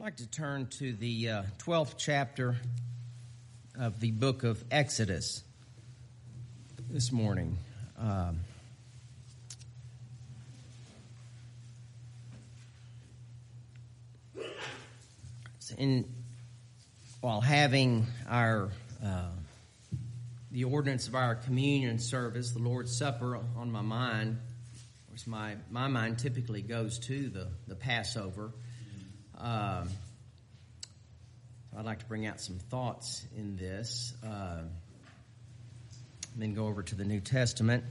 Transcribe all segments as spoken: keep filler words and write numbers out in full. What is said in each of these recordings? I'd like to turn to the uh, twelfth chapter of the book of Exodus this morning. Um, in while having our uh, the ordinance of our communion service, the Lord's Supper, on my mind, of course, my my mind typically goes to the the Passover. Um, I'd like to bring out some thoughts in this, uh, and then go over to the New Testament.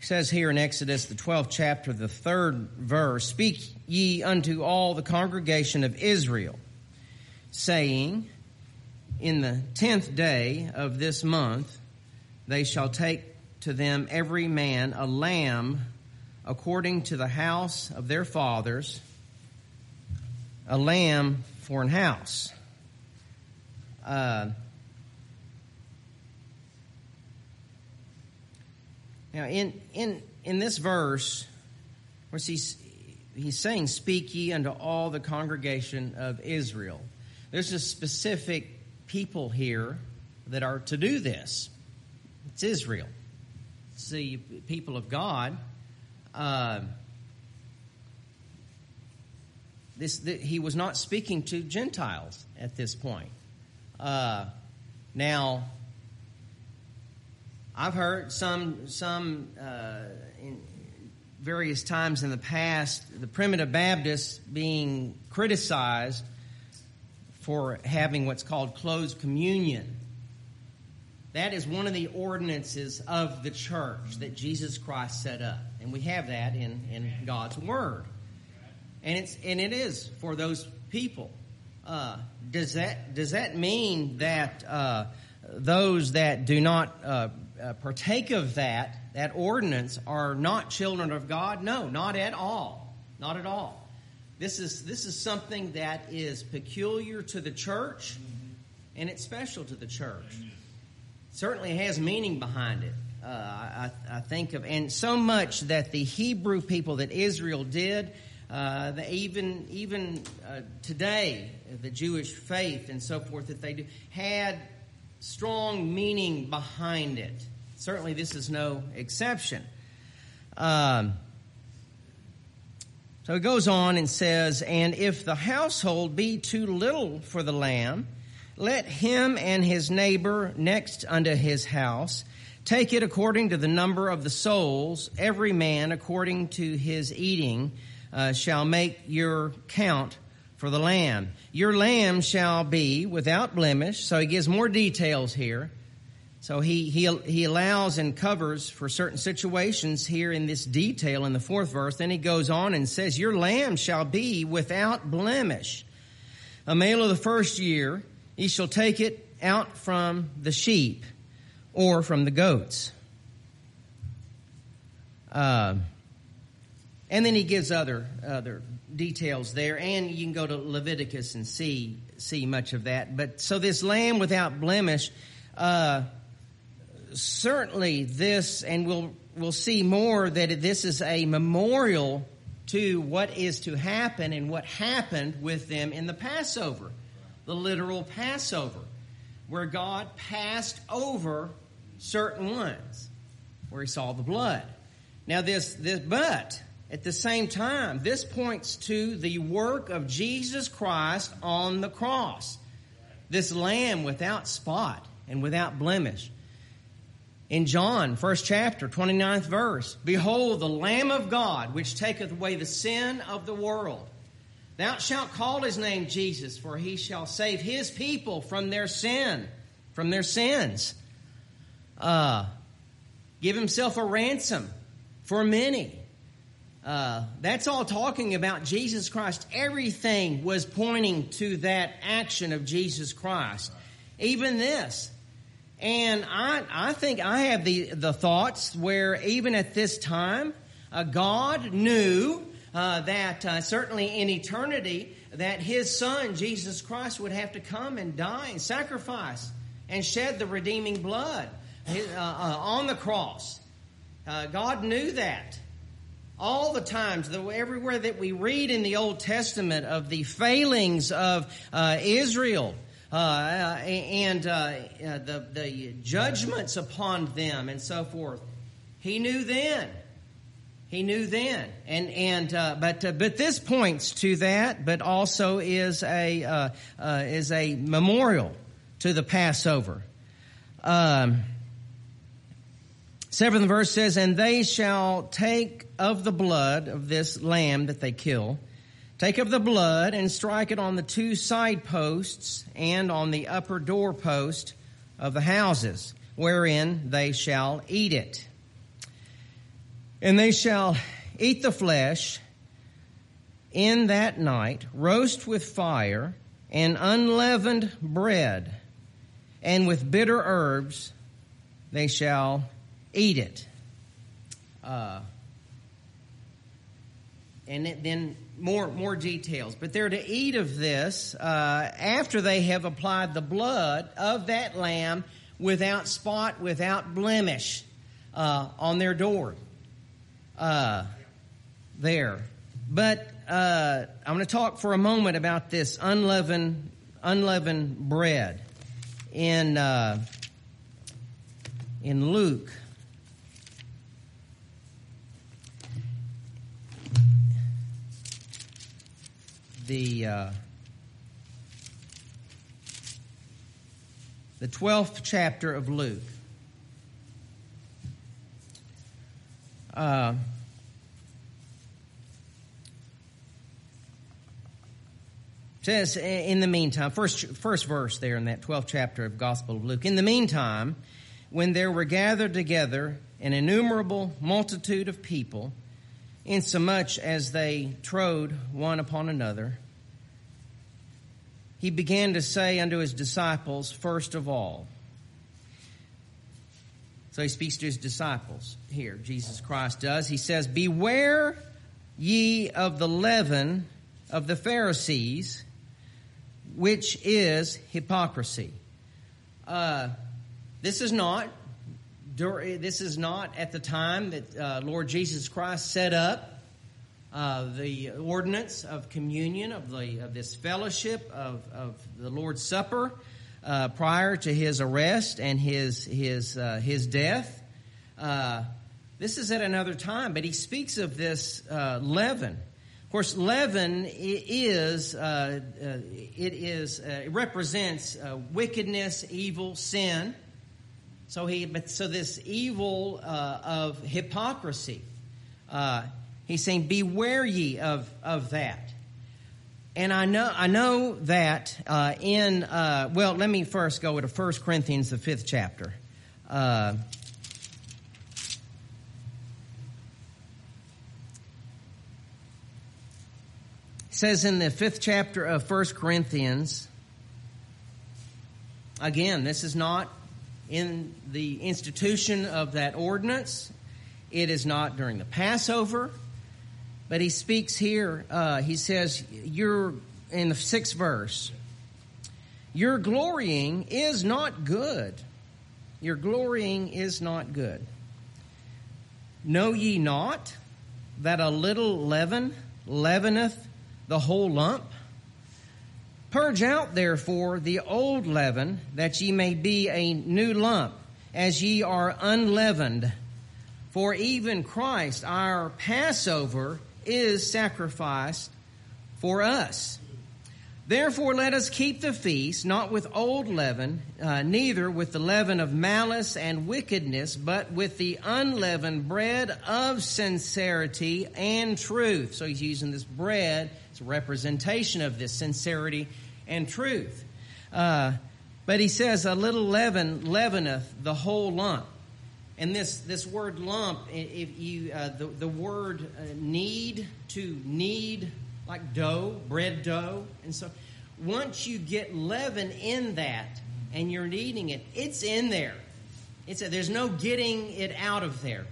It says here in Exodus, the twelfth chapter, the third verse, "Speak ye unto all the congregation of Israel, saying, in the tenth day of this month, they shall take to them every man a lamb according to the house of their fathers, a lamb for an house." Uh, now, in in in this verse, where he's he's saying, "Speak ye unto all the congregation of Israel." There's a specific people here that are to do this. It's Israel. It's the people of God. Uh, this the, he was not speaking to Gentiles at this point. Uh, now, I've heard some some uh, in various times in the past the primitive Baptists being criticized for having what's called closed communion. That is one of the ordinances of the church that Jesus Christ set up. And we have that in, in God's Word. And it's and it is for those people. Uh, does that does that mean that uh, those that do not uh, uh, partake of that, that ordinance, are not children of God? No, not at all. Not at all. This is, this is something that is peculiar to the church, and it's special to the church. It certainly has meaning behind it. Uh, I, I think of, and so much that the Hebrew people, that Israel did, uh, the, even even uh, today, the Jewish faith and so forth that they do, had strong meaning behind it. Certainly this is no exception. Um, so it goes on and says, "And if the household be too little for the lamb, let him and his neighbor next unto his house take it according to the number of the souls. Every man according to his eating uh, shall make your count for the lamb. Your lamb shall be without blemish." So he gives more details here. So he he he allows and covers for certain situations here in this detail in the fourth verse. Then he goes on and says, "Your lamb shall be without blemish. A male of the first year, ye shall take it out from the sheep or from the goats." Uh, and then he gives other other details there, and you can go to Leviticus and see see much of that. But so this lamb without blemish, uh, certainly this, and we'll we'll see more that this is a memorial to what is to happen and what happened with them in the Passover, the literal Passover, where God passed over certain ones, where he saw the blood. Now this, this, but at the same time, this points to the work of Jesus Christ on the cross. This lamb without spot and without blemish. In John, first chapter, twenty-ninth verse, "Behold, the Lamb of God, which taketh away the sin of the world. Thou shalt call his name Jesus, for he shall save his people from their sin, from their sins. Uh, give himself a ransom for many." Uh, that's all talking about Jesus Christ. Everything was pointing to that action of Jesus Christ, even this. And I, I think I have the, the thoughts where even at this time, uh, God knew Uh, that uh, certainly in eternity, that his son, Jesus Christ, would have to come and die and sacrifice and shed the redeeming blood uh, uh, on the cross. Uh, God knew that. all the times, the, everywhere that we read in the Old Testament of the failings of uh, Israel uh, and uh, uh, the, the judgments upon them and so forth, he knew then. He knew then, and and uh, but uh, but this points to that, but also is a uh, uh, is a memorial to the Passover. Um, seventh verse says, "And they shall take of the blood of this lamb that they kill, take of the blood and strike it on the two side posts and on the upper door post of the houses, wherein they shall eat it." And they shall eat the flesh in that night, roast with fire, and unleavened bread, and with bitter herbs they shall eat it. Uh, and it, then more more details. But they're to eat of this uh, after they have applied the blood of that lamb without spot, without blemish uh, on their door. Uh, there, but uh, I'm going to talk for a moment about this unleavened unleavened bread in uh, in Luke. The uh, the twelfth chapter of Luke. Uh, says in the meantime, first first verse there in that twelfth chapter of Gospel of Luke. In the meantime, when there were gathered together an innumerable multitude of people, insomuch as they trode one upon another, he began to say unto his disciples, first of all. So he speaks to his disciples here, Jesus Christ does. He says, "Beware ye of the leaven of the Pharisees, which is hypocrisy." Uh, this is not this is not at the time that uh, Lord Jesus Christ set up uh, the ordinance of communion, of the of this fellowship of of the Lord's Supper. Uh, prior to his arrest and his his uh, his death, uh, this is at another time. But he speaks of this uh, leaven. Of course, leaven is uh, uh, it is uh, it represents uh, wickedness, evil, sin. So he but so this evil uh, of hypocrisy. Uh, he's saying, "Beware ye of of that." And I know I know that uh, in, uh, well, let me first go to First Corinthians, the fifth chapter. Uh, it says in the fifth chapter of First Corinthians, again, this is not in the institution of that ordinance. It is not during the Passover. But he speaks here, uh, he says, you're in the sixth verse, your glorying is not good. Your glorying is not good. Know ye not that a little leaven leaveneth the whole lump? Purge out therefore the old leaven, that ye may be a new lump, as ye are unleavened. For even Christ, our Passover, is sacrificed for us. Therefore let us keep the feast, not with old leaven, uh, neither with the leaven of malice and wickedness, but with the unleavened bread of sincerity and truth. So he's using this bread. It's a representation of this sincerity and truth. Uh, but he says, a little leaven leaveneth the whole lump. And this, this word lump, if you uh, the the word uh, knead, to knead like dough, bread dough, and so once you get leaven in that and you're kneading it, it's in there. It's a, there's no getting it out of there.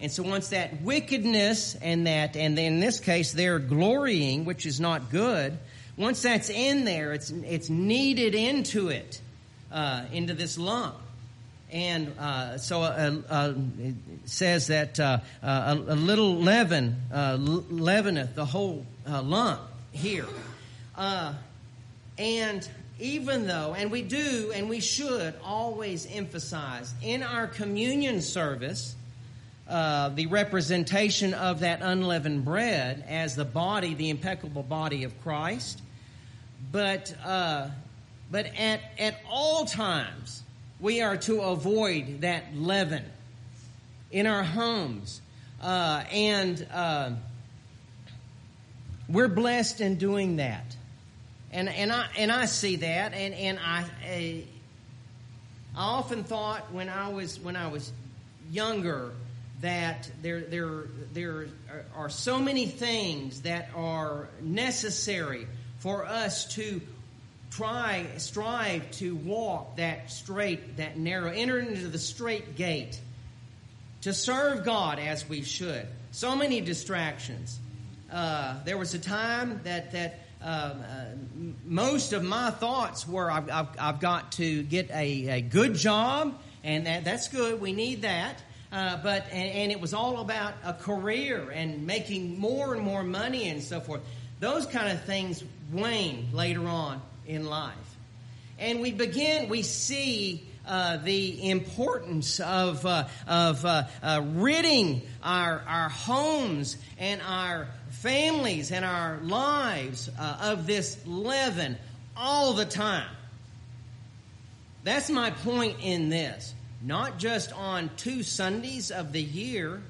And so once that wickedness and that, and in this case their glorying, which is not good, once that's in there, it's it's kneaded into it, uh, into this lump. And uh, so uh, uh, it says that uh, uh, a little leaven uh, leaveneth the whole uh, lump here. Uh, and even though, and we do and we should always emphasize in our communion service uh, the representation of that unleavened bread as the body, the impeccable body of Christ. But uh, but at at all times, we are to avoid that leaven in our homes. Uh, and uh, we're blessed in doing that. And and I and I see that, and and I, I I often thought when I was when I was younger that there there there are so many things that are necessary for us to try strive to walk that straight, that narrow, enter into the straight gate, to serve God as we should. So many distractions. Uh, there was a time that that. Uh, uh, most of my thoughts were I've, I've, I've got to get a, a good job, and that, that's good. We need that. Uh, but and, and it was all about a career and making more and more money and so forth. Those kind of things wane later on in life. And we begin, we see uh, the importance of uh, of uh, uh, ridding our our homes and our families and our lives uh, of this leaven all the time. That's my point in this. Not just on two Sundays of the year.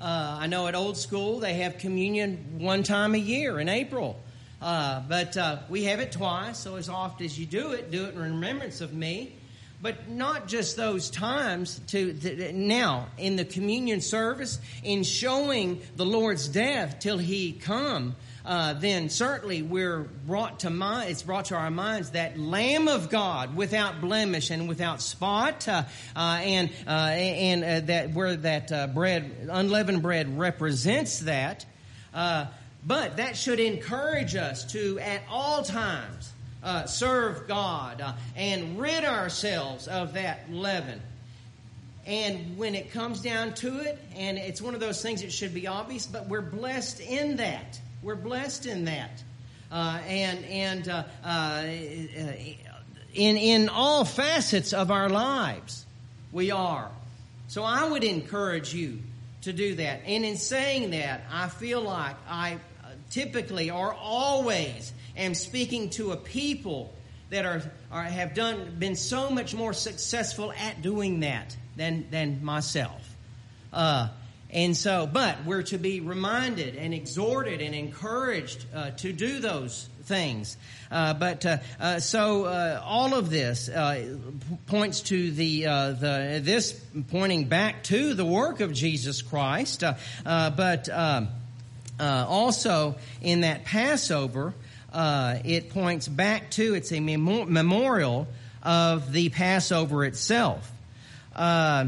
Uh, I know at Old School they have communion one time a year in April. Uh, but uh, we have it twice, so as often as you do it, do it in remembrance of me. But not just those times. To the, now in the communion service, in showing the Lord's death till He come, uh, then certainly we're brought to mind. It's brought to our minds that Lamb of God, without blemish and without spot, uh, uh, and uh, and uh, that where that uh, bread, unleavened bread, represents that. Uh, but that should encourage us to, at all times, Uh, serve God uh, and rid ourselves of that leaven. And when it comes down to it, and it's one of those things that should be obvious, but we're blessed in that. We're blessed in that. Uh, and and uh, uh, in in all facets of our lives, we are. So I would encourage you to do that. And in saying that, I feel like I typically or always am speaking to a people that are, are have done been so much more successful at doing that than than myself. Uh, and so, but we're to be reminded and exhorted and encouraged uh, to do those things. Uh, but uh, uh, so uh, all of this uh, points to the uh, the this pointing back to the work of Jesus Christ. Uh, uh, but uh, uh, also in that Passover. Uh, it points back to, it's a mem- memorial of the Passover itself. Uh,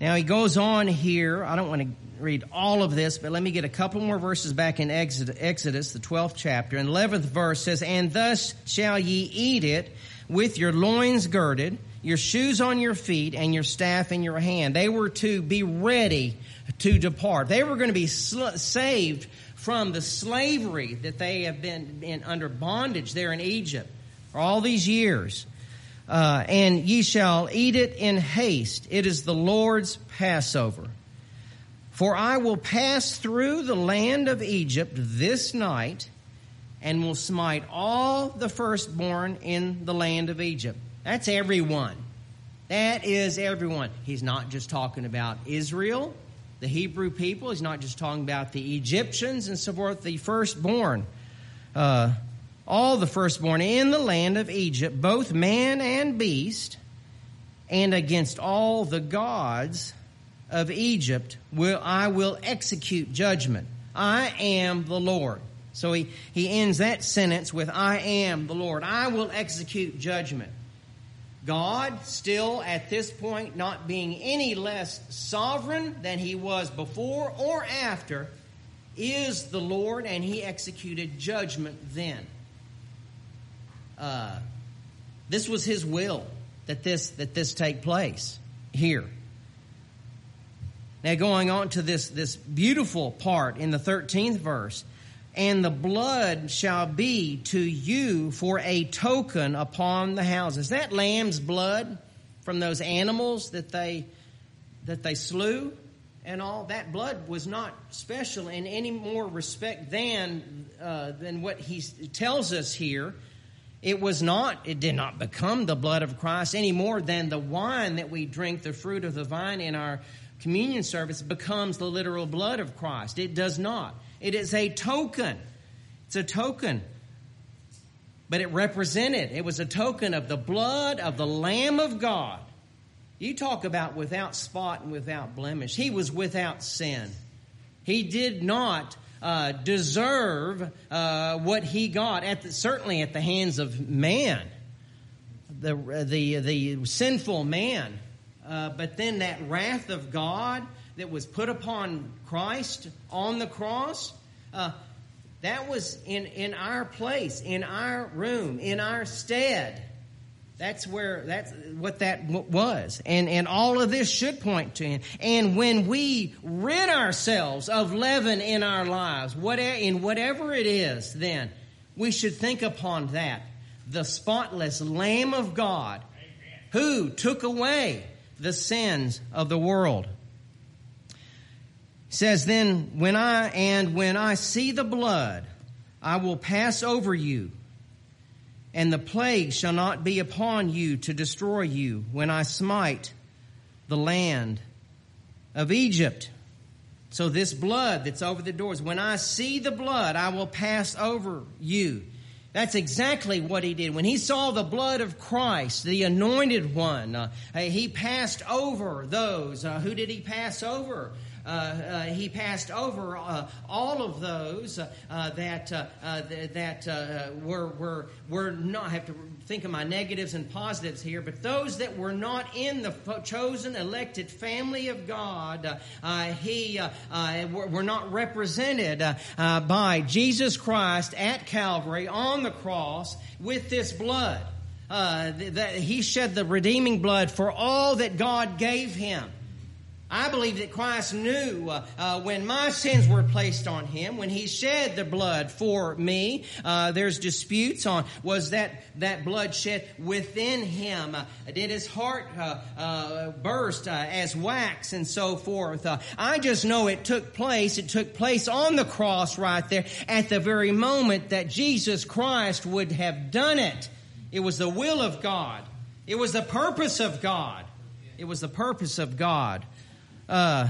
now he goes on here. I don't want to read all of this, but let me get a couple more verses back in Exodus, Exodus the twelfth chapter. And eleventh verse says, "And thus shall ye eat it, with your loins girded, your shoes on your feet, and your staff in your hand." They were to be ready to depart. They were going to be sl- saved from the slavery that they have been in, under bondage there in Egypt for all these years. Uh, and ye shall eat it in haste. It is the Lord's Passover. For I will pass through the land of Egypt this night, and will smite all the firstborn in the land of Egypt. That's everyone. That is everyone. He's not just talking about Israel, the Hebrew people. He's not just talking about the Egyptians and so forth, the firstborn. Uh, all the firstborn in the land of Egypt, both man and beast, and against all the gods of Egypt will I will execute judgment. I am the Lord. So he, he ends that sentence with, I am the Lord. I will execute judgment. God still at this point not being any less sovereign than he was before or after, is the Lord, and he executed judgment then. Uh, this was his will that this that this take place. here. Now going on to this, this beautiful part in the thirteenth verse. And the blood shall be to you for a token upon the houses. That lamb's blood from those animals that they that they slew and all, that blood was not special in any more respect than uh, than what he tells us here. It was not, it did not become the blood of Christ any more than the wine that we drink, the fruit of the vine in our communion service, becomes the literal blood of Christ. It does not. It is a token. It's a token. But it represented, it was a token of the blood of the Lamb of God. You talk about without spot and without blemish. He was without sin. He did not uh, deserve uh, what he got, at the, certainly at the hands of man, the, the, the sinful man. Uh, but then that wrath of God that was put upon Christ on the cross, uh, that was in, in our place, in our room, in our stead. That's where, that's what that was. And, and all of this should point to him. And when we rid ourselves of leaven in our lives, what, in whatever it is, then we should think upon that. The spotless Lamb of God, who took away the sins of the world. Says then, when I and when I see the blood, I will pass over you, and the plague shall not be upon you to destroy you when I smite the land of Egypt. So this blood that's over the doors, when I see the blood, I will pass over you. That's exactly what he did. When he saw the blood of Christ, the anointed one, uh, he passed over those. Uh, who did he pass over? Uh, uh, he passed over uh, all of those uh, uh, that uh, uh, that uh, were were were not. I have to think of my negatives and positives here, but those that were not in the chosen, elected family of God, uh, uh, he uh, uh, were not represented uh, uh, by Jesus Christ at Calvary on the cross with this blood. Uh, that he shed the redeeming blood for all that God gave him. I believe that Christ knew uh, uh, when my sins were placed on him, when he shed the blood for me, uh, there's disputes on, was that, that blood shed within him? Uh, did his heart uh, uh, burst uh, as wax and so forth? Uh, I just know it took place. It took place on the cross right there at the very moment that Jesus Christ would have done it. It was the will of God. It was the purpose of God. It was the purpose of God. Uh,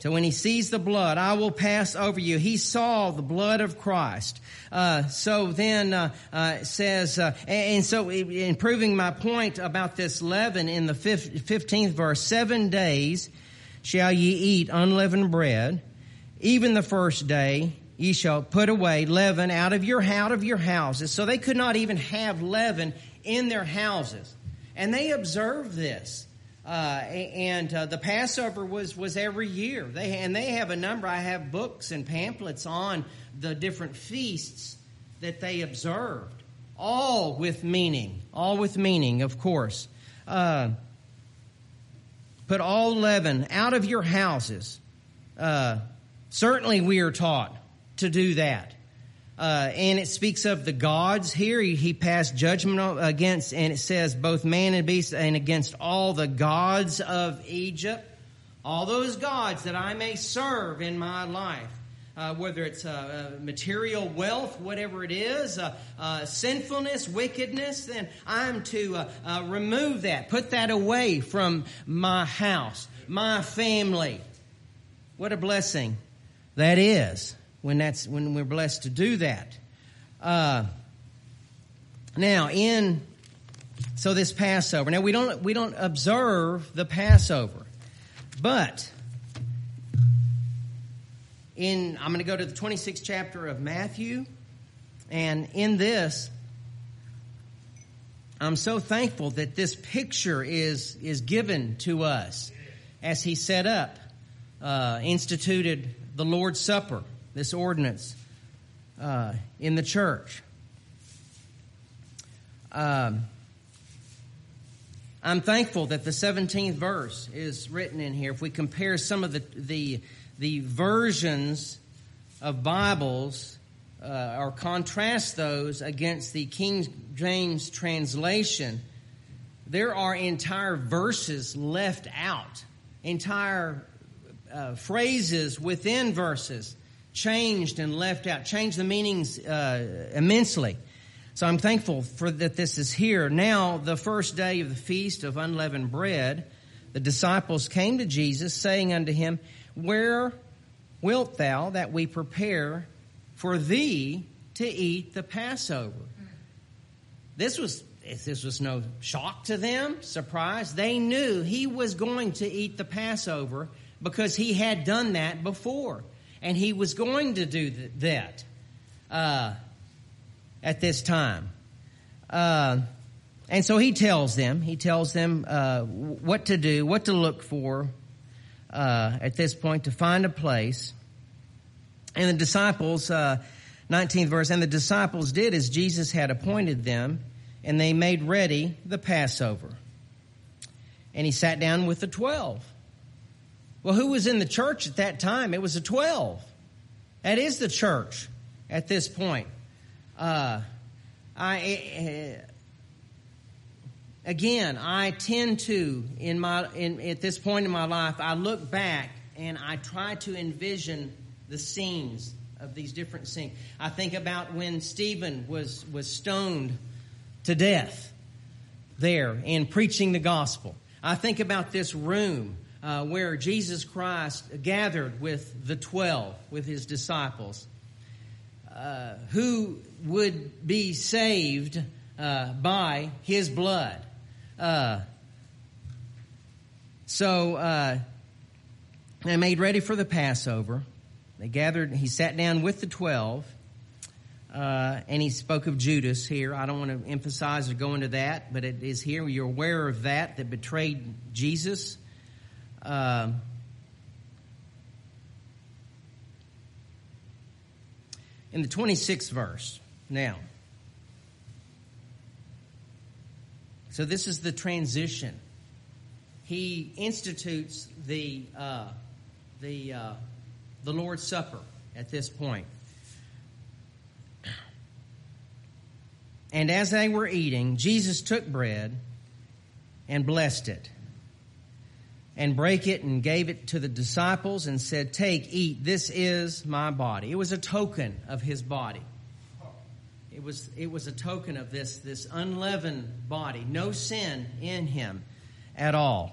so when he sees the blood, I will pass over you. He saw the blood of Christ. Uh, so then uh, uh, it says, uh, and, and so in proving my point about this leaven in the fifteenth verse, seven days shall ye eat unleavened bread. Even the first day ye shall put away leaven out of your out of your houses. So they could not even have leaven in their houses, and they observed this. Uh, and uh, the Passover was, was every year. They and they have a number. I have books and pamphlets on the different feasts that they observed, all with meaning, all with meaning, of course. Uh, put all leaven out of your houses. Uh, certainly we are taught to do that. Uh, and it speaks of the gods here. He, he passed judgment against, and it says, both man and beast, and against all the gods of Egypt. All those gods that I may serve in my life, uh, whether it's uh, uh, material wealth, whatever it is, uh, uh, sinfulness, wickedness, then I'm to uh, uh, remove that, put that away from my house, my family. What a blessing that is. When that's when we're blessed to do that. Uh, now in so this Passover. Now we don't we don't observe the Passover, but in I'm going to go to the twenty-sixth chapter of Matthew, and in this, I'm so thankful that this picture is is given to us as he set up, uh, instituted the Lord's Supper. This ordinance uh, in the church. Um, I'm thankful that the seventeenth verse is written in here. If we compare some of the the, the versions of Bibles uh, or contrast those against the King James translation, there are entire verses left out, entire uh, phrases within verses changed and left out, changed the meanings uh, immensely. So I'm thankful for that this is here. Now, the first day of the Feast of Unleavened Bread, the disciples came to Jesus, saying unto him, Where wilt thou that we prepare for thee to eat the Passover? This was this was no shock to them, surprise. They knew he was going to eat the Passover because he had done that before, and he was going to do that. Uh At this time. Uh, and so he tells them, he tells them uh, what to do, what to look for uh, at this point, to find a place. And the disciples, uh, nineteenth verse, and the disciples did as Jesus had appointed them, and they made ready the Passover. And he sat down with the twelve. Well, who was in the church at that time? It was the twelve. That is the church at this point. Uh, I uh, again, I tend to in my in at this point in my life, I look back and I try to envision the scenes of these different scenes. I think about when Stephen was was stoned to death there in preaching the gospel. I think about this room uh, where Jesus Christ gathered with the twelve, with his disciples. Uh, who would be saved uh, by his blood. Uh, so uh, they made ready for the Passover. They gathered, he sat down with the twelve, uh, and he spoke of Judas here. I don't want to emphasize or go into that, but it is here. You're aware of that, that betrayed Jesus. Uh, In the twenty-sixth verse, now. So this is the transition. He institutes the uh, the uh, the Lord's Supper at this point. And as they were eating, Jesus took bread and blessed it, and break it and gave it to the disciples and said, Take, eat, this is my body. It was a token of his body. It was it was a token of this, this unleavened body. No sin in him at all.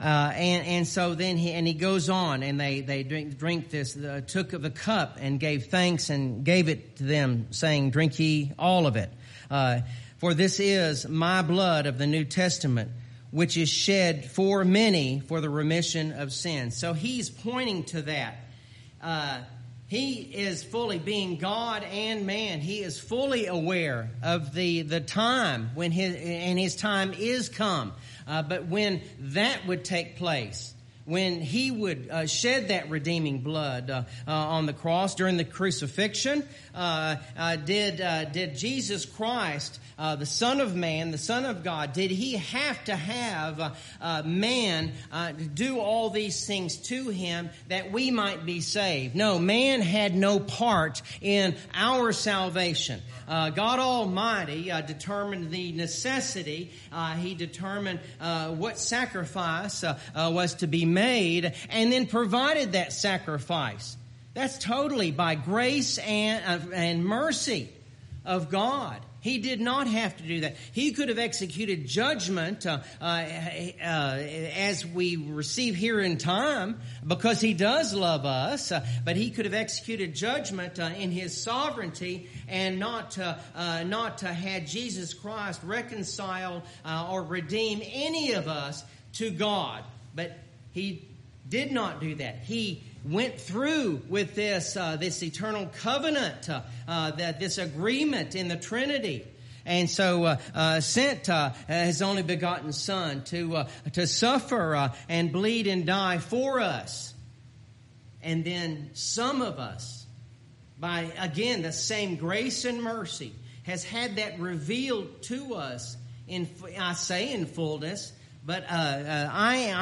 Uh, and, and so then he, and he goes on and they, they drink, drink this, the, took of the cup and gave thanks and gave it to them saying, Drink ye all of it. Uh, for this is my blood of the New Testament, which is shed for many for the remission of sins. So he's pointing to that. Uh, he is fully being God and man. He is fully aware of the, the time when his, and his time is come. Uh, but when that would take place, when he would uh, shed that redeeming blood uh, uh, on the cross during the crucifixion, uh, uh, did uh, did Jesus Christ, uh, the Son of Man, the Son of God, did he have to have uh, uh, man uh, do all these things to him that we might be saved? No, man had no part in our salvation. Uh, God Almighty uh, determined the necessity. Uh, he determined uh, what sacrifice uh, uh, was to be made. made and then provided that sacrifice. That's totally by grace and uh, and mercy of God. He did not have to do that. He could have executed judgment uh, uh, uh, as we receive here in time because he does love us, uh, but he could have executed judgment uh, in his sovereignty and not uh, uh, not to had Jesus Christ reconcile uh, or redeem any of us to God. But he did not do that. He went through with this uh, this eternal covenant, uh, uh, that this agreement in the Trinity, and so uh, uh, sent uh, his only begotten Son to uh, to suffer uh, and bleed and die for us, and then some of us, by again the same grace and mercy, has had that revealed to us in I say in fullness. But uh, uh, I,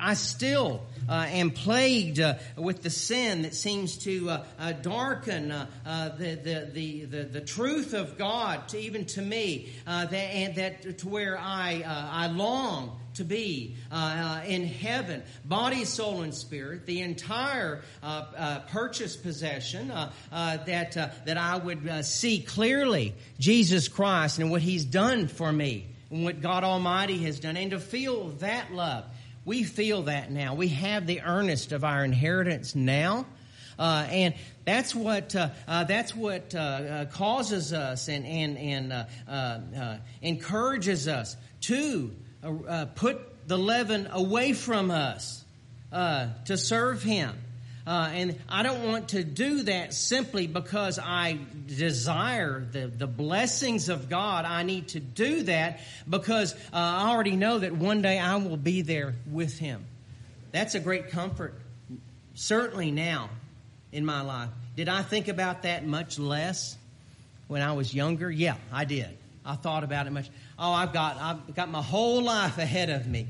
I, I still uh, am plagued uh, with the sin that seems to uh, uh, darken uh, uh, the, the, the, the the truth of God, to, even to me, uh, that and that to where I uh, I long to be uh, uh, in heaven, body, soul, and spirit, the entire uh, uh, purchased possession uh, uh, that uh, that I would uh, see clearly Jesus Christ and what He's done for me. And what God Almighty has done, and to feel that love. We feel that now. We have the earnest of our inheritance now, uh, and that's what uh, uh, that's what uh, uh, causes us and and and uh, uh, uh, encourages us to uh, uh, put the leaven away from us uh, to serve Him. Uh, and I don't want to do that simply because I desire the, the blessings of God. I need to do that because uh, I already know that one day I will be there with Him. That's a great comfort, certainly now in my life. Did I think about that much less when I was younger? Yeah, I did. I thought about it much. Oh, I've got I've got my whole life ahead of me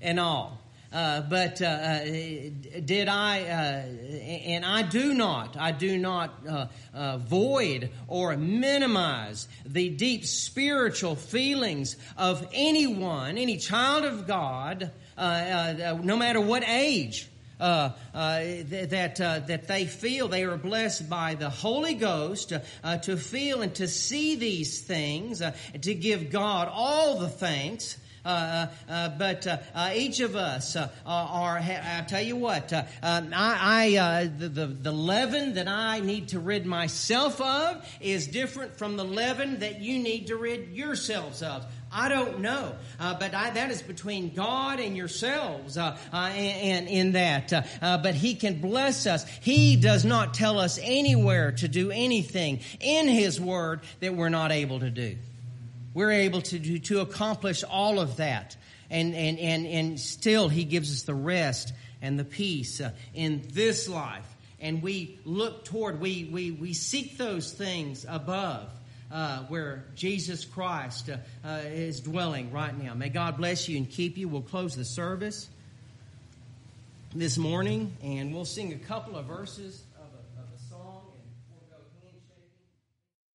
and all. Uh, but uh, did I, uh, and I do not, I do not uh, uh, void or minimize the deep spiritual feelings of anyone, any child of God, uh, uh, no matter what age, uh, uh, that uh, that they feel. They are blessed by the Holy Ghost uh, to feel and to see these things, uh, to give God all the thanks. Uh, uh, but uh, uh, each of us uh, are, I tell you what, uh, uh, I, I uh, the, the, the leaven that I need to rid myself of is different from the leaven that you need to rid yourselves of. I don't know, uh, but I, that is between God and yourselves uh, uh, and, and in that. Uh, uh, but He can bless us. He does not tell us anywhere to do anything in His Word that we're not able to do. We're able to do, to accomplish all of that, and and and and still He gives us the rest and the peace uh, in this life. And we look toward, we we we seek those things above, uh, where Jesus Christ uh, uh, is dwelling right now. May God bless you and keep you. We'll close the service this morning, and we'll sing a couple of verses.